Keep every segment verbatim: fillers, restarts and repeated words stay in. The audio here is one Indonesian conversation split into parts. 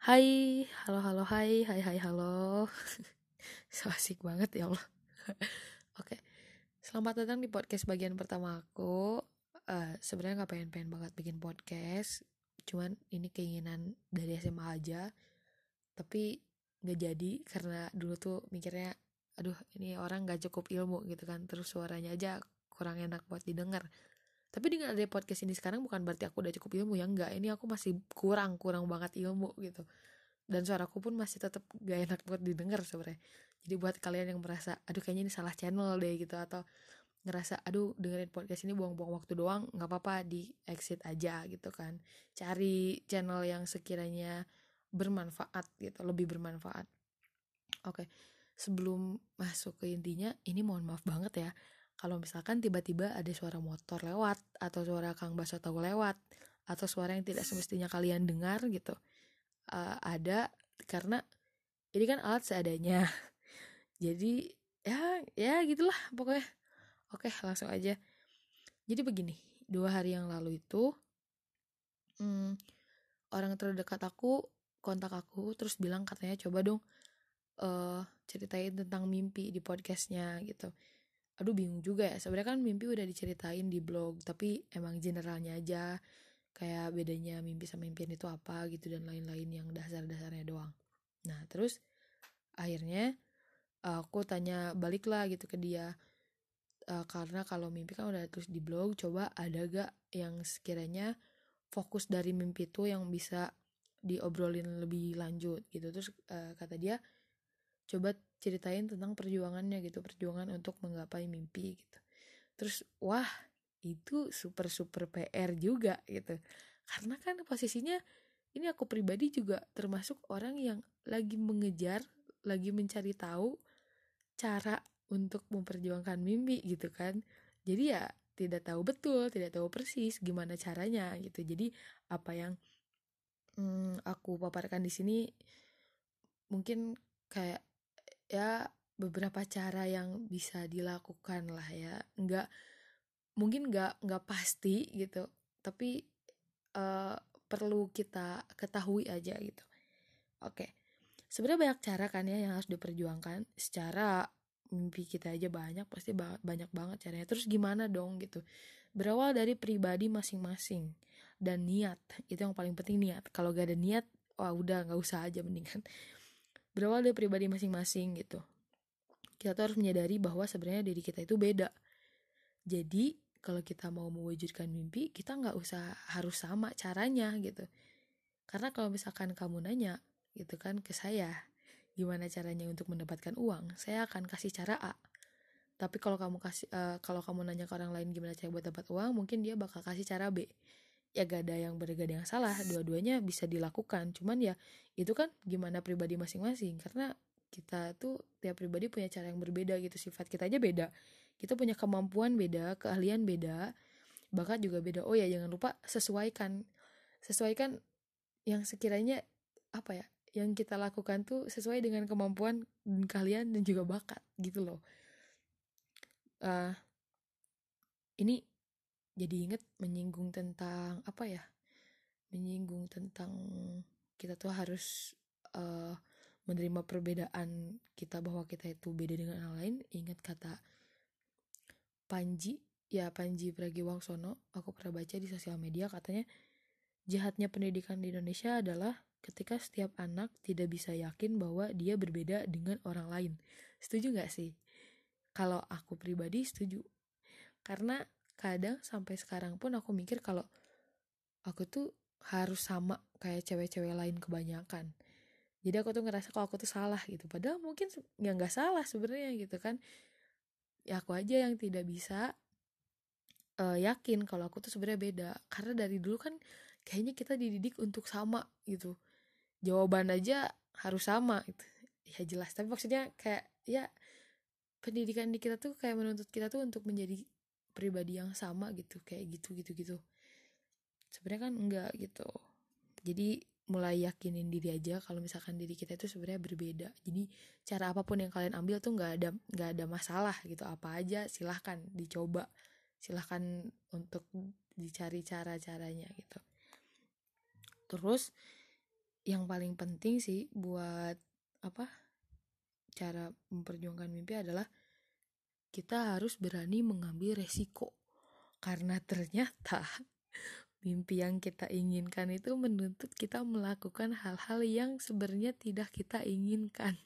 Hai, halo halo hai, hai hai halo. So asik banget ya Allah. Oke, selamat datang di podcast bagian pertama aku. Uh, Sebenarnya nggak pengen-pengen banget bikin podcast, cuman ini keinginan dari S M A aja. Tapi nggak jadi karena dulu tuh mikirnya, aduh ini orang nggak cukup ilmu gitu kan, terus suaranya aja kurang enak buat didengar. Tapi dengan ada podcast ini sekarang bukan berarti aku udah cukup ilmu, ya enggak, ini aku masih kurang, kurang banget ilmu gitu. Dan suaraku pun masih tetap gak enak buat didengar sebenarnya. Jadi buat kalian yang merasa, aduh kayaknya ini salah channel deh gitu, atau ngerasa, aduh dengerin podcast ini buang-buang waktu doang, gak apa-apa, di exit aja gitu kan. Cari channel yang sekiranya bermanfaat gitu, lebih bermanfaat. Oke, sebelum masuk ke intinya, ini mohon maaf banget ya. Kalau misalkan tiba-tiba ada suara motor lewat, atau suara Kang Baso Tahu lewat, atau suara yang tidak semestinya kalian dengar gitu, uh, ada, karena ini kan alat seadanya. Jadi ya ya gitulah pokoknya. Oke, langsung aja. Jadi begini, dua hari yang lalu itu hmm, orang terdekat aku kontak aku, terus bilang katanya coba dong uh, ceritain tentang mimpi di podcastnya gitu. Aduh bingung juga ya, sebenarnya kan mimpi udah diceritain di blog, tapi emang generalnya aja, kayak bedanya mimpi sama impian itu apa gitu, dan lain-lain yang dasar-dasarnya doang. Nah terus akhirnya aku tanya balik lah gitu ke dia, e, karena kalau mimpi kan udah tulis di blog, coba ada gak yang sekiranya fokus dari mimpi itu yang bisa diobrolin lebih lanjut gitu. Terus e, kata dia coba ceritain tentang perjuangannya gitu, perjuangan untuk menggapai mimpi gitu. Terus wah itu super super P R juga gitu, karena kan posisinya ini aku pribadi juga termasuk orang yang lagi mengejar, lagi mencari tahu cara untuk memperjuangkan mimpi gitu kan. Jadi ya tidak tahu betul, tidak tahu persis gimana caranya gitu. Jadi apa yang hmm, aku paparkan di sini mungkin kayak ya beberapa cara yang bisa dilakukan lah ya, nggak mungkin nggak nggak pasti gitu, tapi uh, perlu kita ketahui aja gitu. Oke, sebenarnya banyak cara kan ya yang harus diperjuangkan, secara mimpi kita aja banyak, pasti ba- banyak banget caranya. Terus gimana dong gitu, berawal dari pribadi masing-masing dan niat, itu yang paling penting, niat. Kalau gak ada niat, wah udah nggak usah aja mendingan. Berawal dari pribadi masing-masing gitu. Kita tuh harus menyadari bahwa sebenarnya diri kita itu beda. Jadi kalau kita mau mewujudkan mimpi, kita gak usah harus sama caranya gitu. Karena kalau misalkan kamu nanya gitu kan ke saya, gimana caranya untuk mendapatkan uang, saya akan kasih cara A. Tapi kalau kamu kasih uh, kalau kamu nanya ke orang lain gimana cara buat dapat uang, mungkin dia bakal kasih cara B. Ya gak ada yang benar, gak ada yang salah, dua-duanya bisa dilakukan, cuman ya itu kan gimana pribadi masing-masing, karena kita tuh tiap pribadi punya cara yang berbeda gitu, sifat kita aja beda, kita punya kemampuan beda, keahlian beda, bakat juga beda. Oh ya jangan lupa sesuaikan, sesuaikan yang sekiranya apa ya, yang kita lakukan tuh sesuai dengan kemampuan dan keahlian dan juga bakat gitu loh. Uh, ini jadi inget menyinggung tentang apa ya, menyinggung tentang kita tuh harus uh, menerima perbedaan kita, bahwa kita itu beda dengan orang lain. Ingat kata Panji, ya Panji Pragiwaksono, aku pernah baca di sosial media, katanya jahatnya pendidikan di Indonesia adalah ketika setiap anak tidak bisa yakin bahwa dia berbeda dengan orang lain. Setuju gak sih? Kalau aku pribadi setuju, karena kadang sampai sekarang pun aku mikir kalau aku tuh harus sama kayak cewek-cewek lain kebanyakan. Jadi aku tuh ngerasa kalau aku tuh salah gitu. Padahal mungkin ya gak salah sebenarnya gitu kan. Ya aku aja yang tidak bisa uh, yakin kalau aku tuh sebenarnya beda. Karena dari dulu kan kayaknya kita dididik untuk sama gitu. Jawaban aja harus sama gitu. Ya jelas. Tapi maksudnya kayak ya pendidikan di kita tuh kayak menuntut kita tuh untuk menjadi pribadi yang sama gitu, kayak gitu gitu gitu. Sebenarnya kan enggak gitu. Jadi mulai yakinin diri aja kalau misalkan diri kita itu sebenarnya berbeda. Jadi cara apapun yang kalian ambil tuh enggak ada enggak ada masalah gitu. Apa aja silahkan dicoba. Silahkan untuk dicari cara-caranya gitu. Terus yang paling penting sih buat apa cara memperjuangkan mimpi adalah kita harus berani mengambil resiko, karena ternyata mimpi yang kita inginkan itu menuntut kita melakukan hal-hal yang sebenarnya tidak kita inginkan.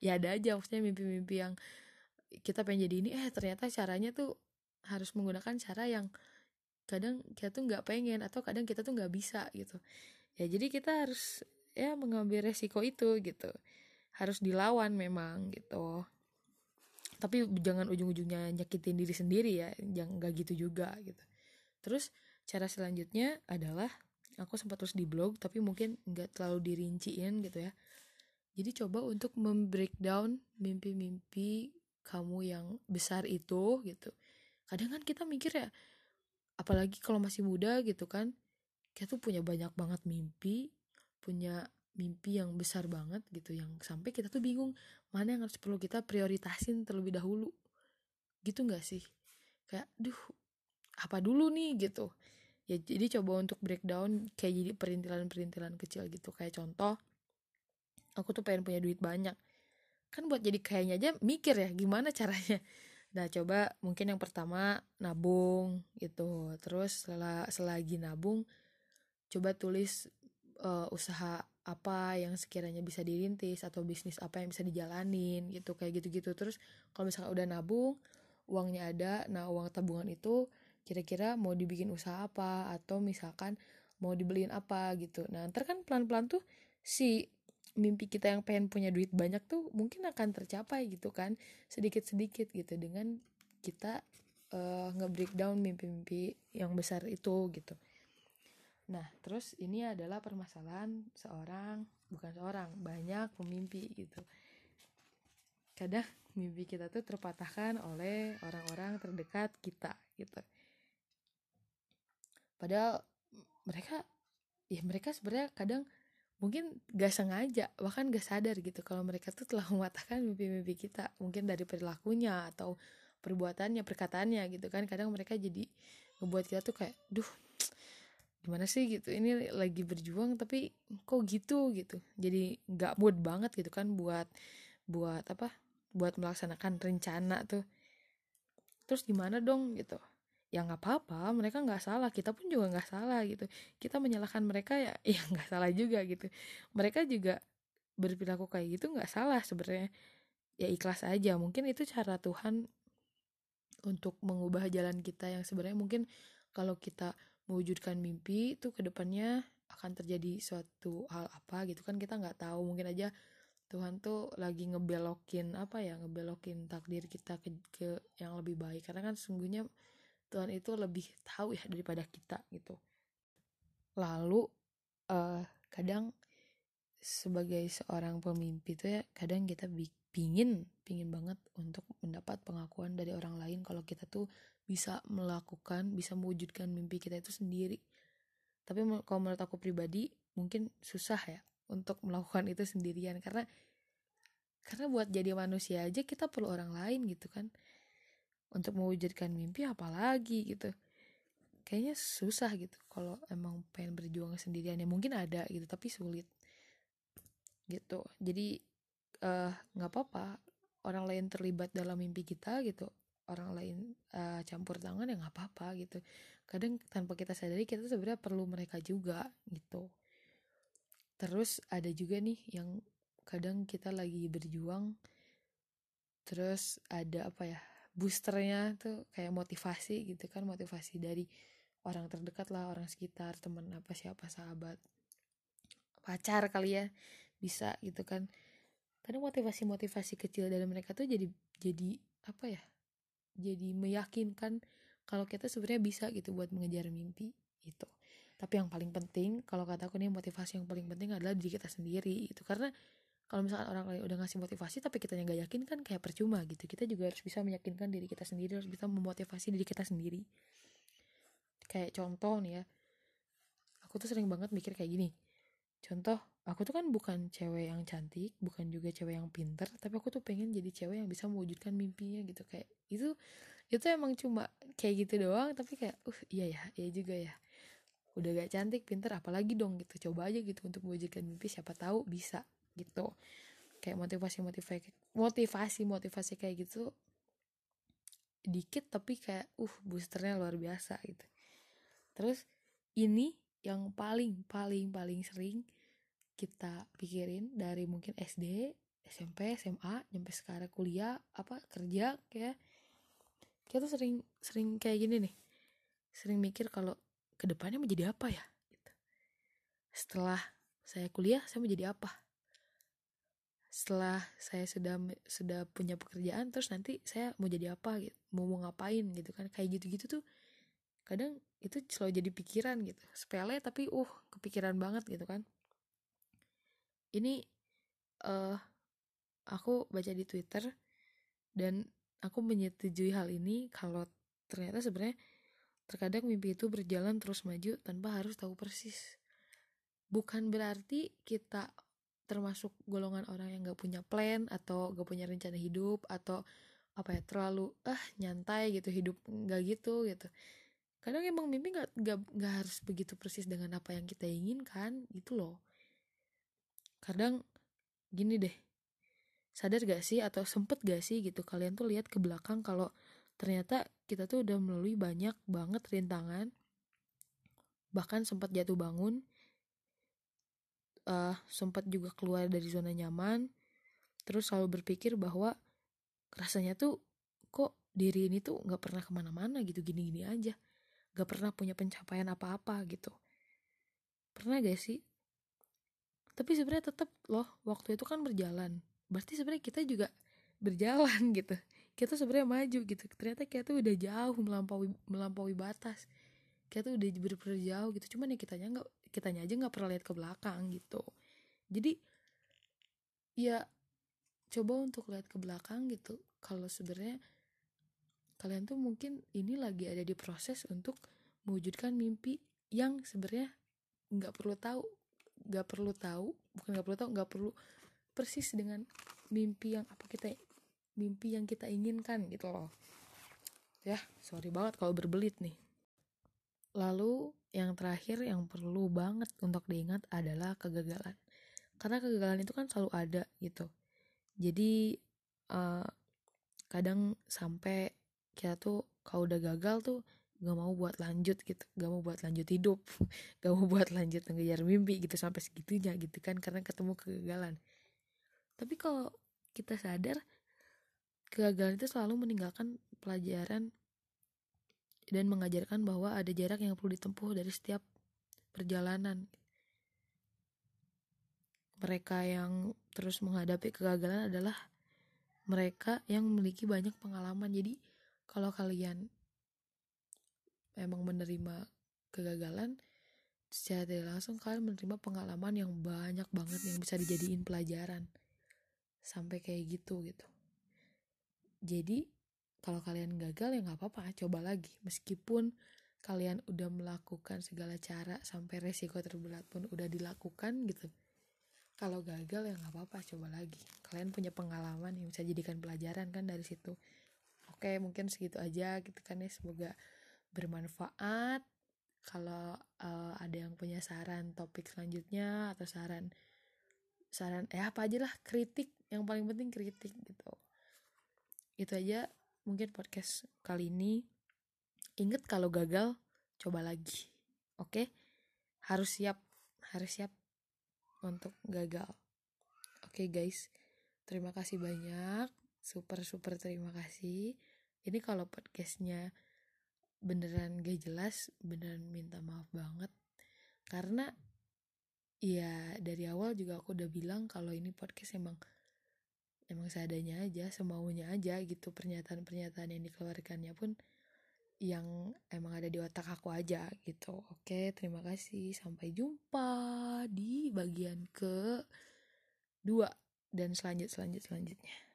Ya ada aja maksudnya mimpi-mimpi yang kita pengen jadi ini, eh ternyata caranya tuh harus menggunakan cara yang kadang kita tuh nggak pengen atau kadang kita tuh nggak bisa gitu. Ya jadi kita harus ya mengambil resiko itu gitu, harus dilawan memang gitu. Tapi jangan ujung-ujungnya nyakitin diri sendiri ya, jangan nggak gitu juga gitu. Terus cara selanjutnya adalah, aku sempat terus di blog tapi mungkin nggak terlalu dirinciin gitu ya. Jadi coba untuk membreakdown mimpi-mimpi kamu yang besar itu gitu. Kadang kan kita mikir ya, apalagi kalau masih muda gitu kan, kita tuh punya banyak banget mimpi, punya mimpi yang besar banget gitu, yang sampai kita tuh bingung mana yang harus perlu kita prioritasin terlebih dahulu. Gitu nggak sih? Kayak, duh, apa dulu nih gitu. Ya jadi coba untuk breakdown kayak jadi perintilan-perintilan kecil gitu. Kayak contoh, aku tuh pengen punya duit banyak. Kan buat jadi kayanya aja mikir ya gimana caranya. Nah coba mungkin yang pertama nabung gitu. Terus sel- selagi nabung coba tulis uh, usaha apa yang sekiranya bisa dirintis atau bisnis apa yang bisa dijalanin gitu, kayak gitu-gitu. Terus kalau misalkan udah nabung, uangnya ada, nah uang tabungan itu kira-kira mau dibikin usaha apa atau misalkan mau dibeliin apa gitu. Nah ntar kan pelan-pelan tuh si mimpi kita yang pengen punya duit banyak tuh mungkin akan tercapai gitu kan, sedikit-sedikit gitu, dengan kita uh, nge-breakdown mimpi-mimpi yang besar itu gitu. Nah terus ini adalah permasalahan seorang, bukan seorang, banyak pemimpi gitu. Kadang mimpi kita tuh terpatahkan oleh orang-orang terdekat kita gitu. Padahal mereka, ya mereka sebenarnya kadang mungkin gak sengaja, bahkan gak sadar gitu kalau mereka tuh telah mematahkan mimpi-mimpi kita. Mungkin dari perilakunya atau perbuatannya, perkataannya gitu kan. Kadang mereka jadi ngebuat kita tuh kayak, duh gimana sih gitu, ini lagi berjuang tapi kok gitu gitu. Jadi gak mood banget gitu kan buat, buat apa, buat melaksanakan rencana tuh. Terus gimana dong gitu. Ya nggak apa-apa, mereka nggak salah, kita pun juga nggak salah gitu. Kita menyalahkan mereka ya, ya nggak salah juga gitu. Mereka juga berperilaku kayak gitu nggak salah sebenarnya. Ya ikhlas aja. Mungkin itu cara Tuhan untuk mengubah jalan kita yang sebenarnya mungkin kalau kita mewujudkan mimpi itu kedepannya akan terjadi suatu hal apa gitu kan, kita nggak tahu. Mungkin aja Tuhan tuh lagi ngebelokin apa ya, ngebelokin takdir kita ke, ke yang lebih baik. Karena kan sungguhnya Tuhan itu lebih tahu ya daripada kita gitu. Lalu uh, kadang sebagai seorang pemimpi tuh ya, kadang kita pingin pingin banget untuk mendapat pengakuan dari orang lain kalau kita tuh bisa melakukan, bisa mewujudkan mimpi kita itu sendiri. Tapi kalau menurut aku pribadi mungkin susah ya untuk melakukan itu sendirian, karena karena buat jadi manusia aja kita perlu orang lain gitu kan. Untuk mewujudkan mimpi apalagi gitu. Kayaknya susah gitu kalau emang pengen berjuang sendirian. Ya mungkin ada gitu tapi sulit gitu. Jadi uh, gak apa-apa orang lain terlibat dalam mimpi kita gitu. Orang lain uh, campur tangan ya gak apa-apa gitu. Kadang tanpa kita sadari kita sebenarnya perlu mereka juga gitu. Terus ada juga nih yang kadang kita lagi berjuang, terus ada apa ya, boosternya tuh kayak motivasi gitu kan, motivasi dari orang terdekat lah, orang sekitar, teman apa siapa, sahabat, pacar kali ya, bisa gitu kan. Kadang motivasi-motivasi kecil dari mereka tuh jadi jadi apa ya, jadi meyakinkan kalau kita sebenarnya bisa gitu buat mengejar mimpi gitu. Tapi yang paling penting kalau kataku nih, motivasi yang paling penting adalah diri kita sendiri gitu. Karena kalau misalkan orang lain udah ngasih motivasi tapi kitanya gak yakin kan kayak percuma gitu. Kita juga harus bisa meyakinkan diri kita sendiri, harus bisa memotivasi diri kita sendiri. Kayak contoh nih ya, aku tuh sering banget mikir kayak gini. Contoh, aku tuh kan bukan cewek yang cantik, bukan juga cewek yang pinter, tapi aku tuh pengen jadi cewek yang bisa mewujudkan mimpinya gitu. Kayak itu, itu emang cuma kayak gitu doang, tapi kayak, uh iya ya, iya juga ya. udah gak cantik, pinter, apalagi dong gitu, coba aja gitu untuk mewujudkan mimpi, siapa tahu bisa gitu. Kayak motivasi-motivasi motivasi-motivasi kayak gitu dikit, tapi kayak uh boosternya luar biasa gitu. Terus ini yang paling paling paling sering kita pikirin dari mungkin S D, S M P, S M A, sampai sekarang kuliah, apa kerja, kayak kita tuh sering sering kayak gini nih, sering mikir kalau kedepannya mau jadi apa ya gitu. Setelah saya kuliah saya mau jadi apa, setelah saya sudah sudah punya pekerjaan terus nanti saya mau jadi apa gitu, mau mau ngapain gitu kan. Kayak gitu-gitu tuh kadang itu selalu jadi pikiran gitu, sepele tapi uh kepikiran banget gitu kan. Ini uh, aku baca di Twitter dan aku menyetujui hal ini, kalau ternyata sebenarnya terkadang mimpi itu berjalan terus maju tanpa harus tahu persis. Bukan berarti kita termasuk golongan orang yang gak punya plan atau gak punya rencana hidup atau apa ya, terlalu ah nyantai gitu hidup, gak gitu gitu. Kadang emang mimpi gak, gak, gak harus begitu persis dengan apa yang kita inginkan gitu loh. Kadang gini deh, sadar gak sih atau sempet gak sih gitu kalian tuh lihat ke belakang kalau ternyata kita tuh udah melalui banyak banget rintangan, bahkan sempat jatuh bangun, Uh, sempat juga keluar dari zona nyaman, terus selalu berpikir bahwa rasanya tuh kok diri ini tuh gak pernah kemana-mana gitu, gini-gini aja, gak pernah punya pencapaian apa-apa gitu. Pernah gak sih? Tapi sebenarnya tetap loh, waktu itu kan berjalan, berarti sebenarnya kita juga berjalan gitu, kita sebenarnya maju gitu. Ternyata kita tuh udah jauh melampaui melampaui batas, kita tuh udah berper jauh gitu, cuman ya kitanya gak kitanya aja nggak pernah lihat ke belakang gitu. Jadi ya coba untuk lihat ke belakang gitu, kalau sebenarnya kalian tuh mungkin ini lagi ada di proses untuk mewujudkan mimpi yang sebenarnya nggak perlu tahu nggak perlu tahu bukan nggak perlu tahu nggak perlu persis dengan mimpi yang apa kita mimpi yang kita inginkan gitu loh. Ya sorry banget kalau berbelit nih. Lalu yang terakhir yang perlu banget untuk diingat adalah kegagalan. Karena kegagalan itu kan selalu ada gitu. Jadi uh, kadang sampai kita tuh kalau udah gagal tuh gak mau buat lanjut gitu. Gak mau buat lanjut hidup. Gak mau buat lanjut ngejar mimpi gitu sampai segitunya gitu kan, karena ketemu kegagalan. Tapi kalau kita sadar, kegagalan itu selalu meninggalkan pelajaran dan mengajarkan bahwa ada jarak yang perlu ditempuh dari setiap perjalanan. Mereka yang terus menghadapi kegagalan adalah mereka yang memiliki banyak pengalaman. Jadi kalau kalian memang menerima kegagalan secara tidak langsung, kalian menerima pengalaman yang banyak banget yang bisa dijadiin pelajaran sampai kayak gitu gitu. Jadi kalau kalian gagal ya gak apa-apa, coba lagi. Meskipun kalian udah melakukan segala cara sampai resiko terberat pun udah dilakukan gitu, kalau gagal ya gak apa-apa, coba lagi. Kalian punya pengalaman yang bisa jadikan pelajaran kan dari situ. Oke, mungkin segitu aja gitu kan ya. Semoga bermanfaat. Kalau uh, ada yang punya saran topik selanjutnya atau saran saran eh apa aja lah, kritik, yang paling penting kritik gitu. Itu aja mungkin podcast kali ini. Ingat kalau gagal, coba lagi. Oke? Harus siap, harus siap untuk gagal. Oke guys, terima kasih banyak. Super super terima kasih. Ini kalau podcastnya beneran gak jelas, beneran minta maaf banget. Karena ya dari awal juga aku udah bilang kalau ini podcast emang Emang seadanya aja, semaunya aja gitu. Pernyataan-pernyataan yang dikeluarkannya pun yang emang ada di otak aku aja gitu. Oke, terima kasih. Sampai jumpa di bagian kedua dan selanjut-selanjut-selanjutnya.